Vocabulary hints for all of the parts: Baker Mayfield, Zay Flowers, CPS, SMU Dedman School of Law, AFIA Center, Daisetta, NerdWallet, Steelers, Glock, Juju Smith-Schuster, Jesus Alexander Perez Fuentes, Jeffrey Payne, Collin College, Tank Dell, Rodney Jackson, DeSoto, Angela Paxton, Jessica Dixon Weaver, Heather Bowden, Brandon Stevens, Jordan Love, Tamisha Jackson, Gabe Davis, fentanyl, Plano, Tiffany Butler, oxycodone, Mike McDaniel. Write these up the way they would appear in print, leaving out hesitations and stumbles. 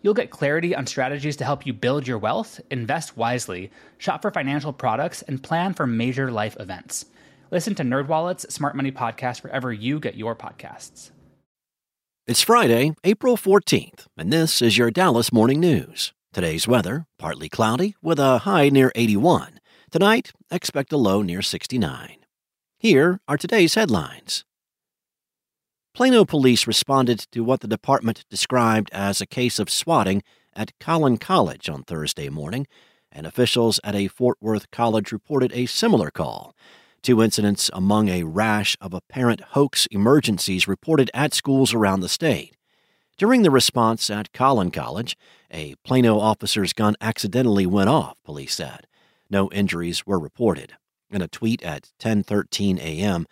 You'll get clarity on strategies to help you build your wealth, invest wisely, shop for financial products, and plan for major life events. Listen to NerdWallet's Smart Money Podcast wherever you get your podcasts. It's Friday, April 14th, and this is your Dallas Morning News. Today's weather, partly cloudy with a high near 81. Tonight, expect a low near 69. Here are today's headlines. Plano police responded to what the department described as a case of swatting at Collin College on Thursday morning, and officials at a Fort Worth college reported a similar call. Two incidents among a rash of apparent hoax emergencies reported at schools around the state. During the response at Collin College, a Plano officer's gun accidentally went off, police said. No injuries were reported. In a tweet at 10:13 a.m.,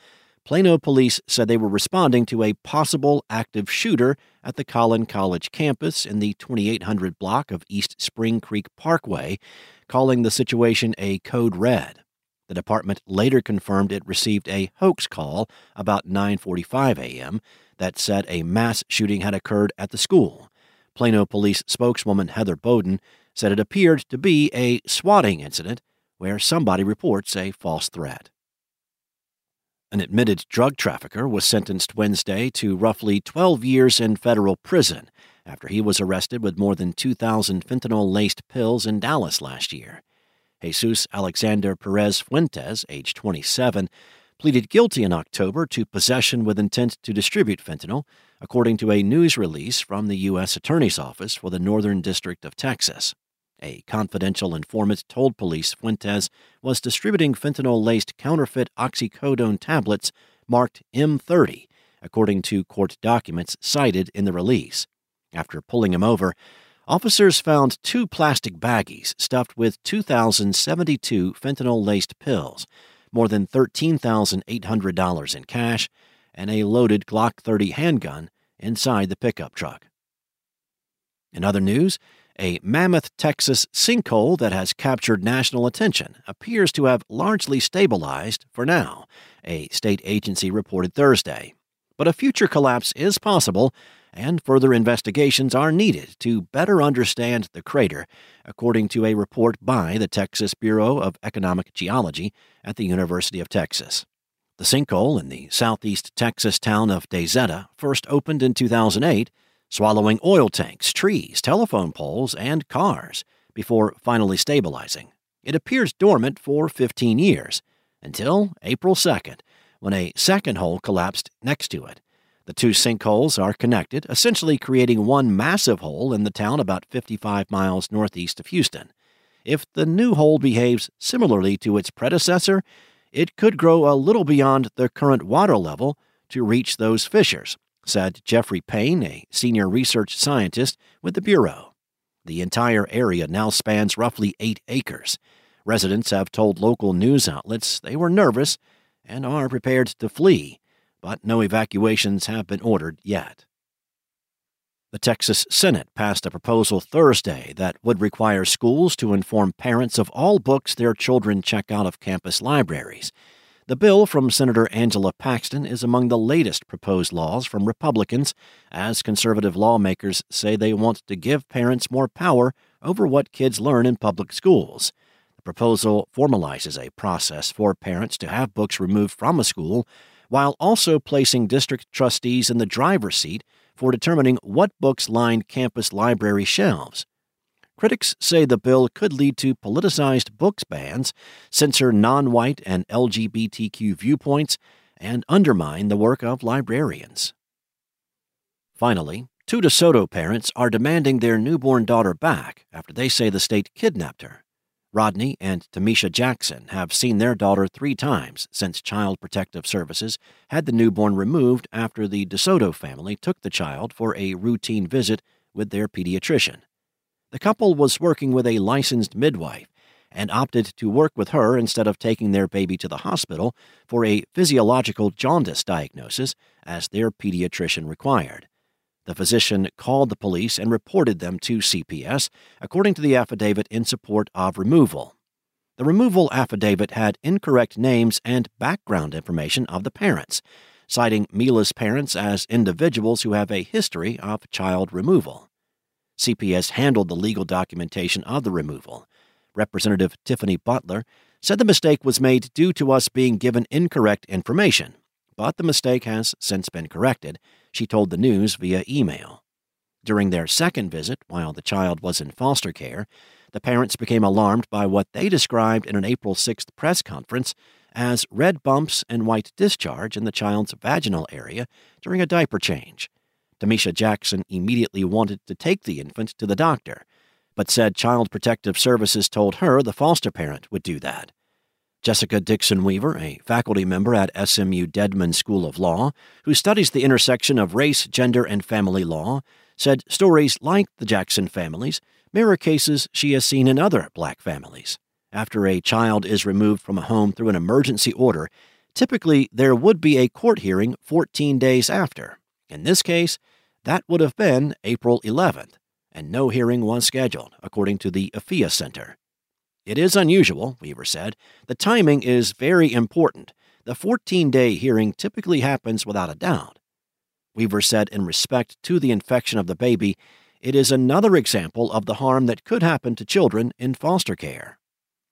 Plano police said they were responding to a possible active shooter at the Collin College campus in the 2800 block of East Spring Creek Parkway, calling the situation a code red. The department later confirmed it received a hoax call about 9:45 a.m. that said a mass shooting had occurred at the school. Plano police spokeswoman Heather Bowden said it appeared to be a swatting incident where somebody reports a false threat. An admitted drug trafficker was sentenced Wednesday to roughly 12 years in federal prison after he was arrested with more than 2,000 fentanyl-laced pills in Dallas last year. Jesus Alexander Perez Fuentes, age 27, pleaded guilty in October to possession with intent to distribute fentanyl, according to a news release from the U.S. Attorney's Office for the Northern District of Texas. A confidential informant told police Fuentes was distributing fentanyl-laced counterfeit oxycodone tablets marked M30, according to court documents cited in the release. After pulling him over, officers found two plastic baggies stuffed with 2,072 fentanyl-laced pills, more than $13,800 in cash, and a loaded Glock 30 handgun inside the pickup truck. In other news, a mammoth Texas sinkhole that has captured national attention appears to have largely stabilized for now, a state agency reported Thursday. But a future collapse is possible, and further investigations are needed to better understand the crater, according to a report by the Texas Bureau of Economic Geology at the University of Texas. The sinkhole in the southeast Texas town of Daisetta first opened in 2008, swallowing oil tanks, trees, telephone poles, and cars before finally stabilizing. It appears dormant for 15 years, until April 2nd, when a second hole collapsed next to it. The two sinkholes are connected, essentially creating one massive hole in the town about 55 miles northeast of Houston. If the new hole behaves similarly to its predecessor, it could grow a little beyond the current water level to reach those fissures, said Jeffrey Payne, a senior research scientist with the Bureau. The entire area now spans roughly 8 acres. Residents have told local news outlets they were nervous and are prepared to flee, but no evacuations have been ordered yet. The Texas Senate passed a proposal Thursday that would require schools to inform parents of all books their children check out of campus libraries. The bill from Senator Angela Paxton is among the latest proposed laws from Republicans, as conservative lawmakers say they want to give parents more power over what kids learn in public schools. The proposal formalizes a process for parents to have books removed from a school, while also placing district trustees in the driver's seat for determining what books line campus library shelves. Critics say the bill could lead to politicized books bans, censor non-white and LGBTQ viewpoints, and undermine the work of librarians. Finally, 2 DeSoto parents are demanding their newborn daughter back after they say the state kidnapped her. Rodney and Tamisha Jackson have seen their daughter 3 times since Child Protective Services had the newborn removed after the DeSoto family took the child for a routine visit with their pediatrician. The couple was working with a licensed midwife and opted to work with her instead of taking their baby to the hospital for a physiological jaundice diagnosis, as their pediatrician required. The physician called the police and reported them to CPS, according to the affidavit in support of removal. The removal affidavit had incorrect names and background information of the parents, citing Mila's parents as individuals who have a history of child removal. CPS handled the legal documentation of the removal. Representative Tiffany Butler said the mistake was made due to us being given incorrect information, but the mistake has since been corrected, she told the news via email. During their second visit, while the child was in foster care, the parents became alarmed by what they described in an April 6th press conference as red bumps and white discharge in the child's vaginal area during a diaper change. Tamisha Jackson immediately wanted to take the infant to the doctor, but said Child Protective Services told her the foster parent would do that. Jessica Dixon Weaver, a faculty member at SMU Dedman School of Law, who studies the intersection of race, gender, and family law, said stories like the Jackson families mirror cases she has seen in other black families. After a child is removed from a home through an emergency order, typically there would be a court hearing 14 days after. In this case, that would have been April 11th, and no hearing was scheduled, according to the AFIA Center. It is unusual, Weaver said. The timing is very important. The 14-day hearing typically happens without a doubt. Weaver said in respect to the infection of the baby, it is another example of the harm that could happen to children in foster care.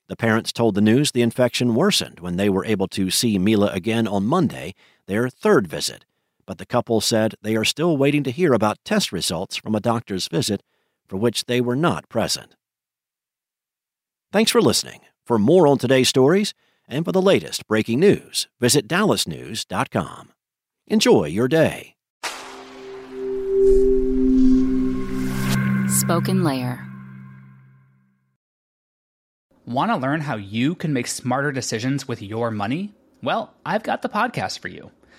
The parents told the news the infection worsened when they were able to see Mila again on Monday, their third visit, but the couple said they are still waiting to hear about test results from a doctor's visit for which they were not present. Thanks for listening. For more on today's stories and for the latest breaking news, visit DallasNews.com. Enjoy your day. Spoken Layer. Want to learn how you can make smarter decisions with your money? Well, I've got the podcast for you.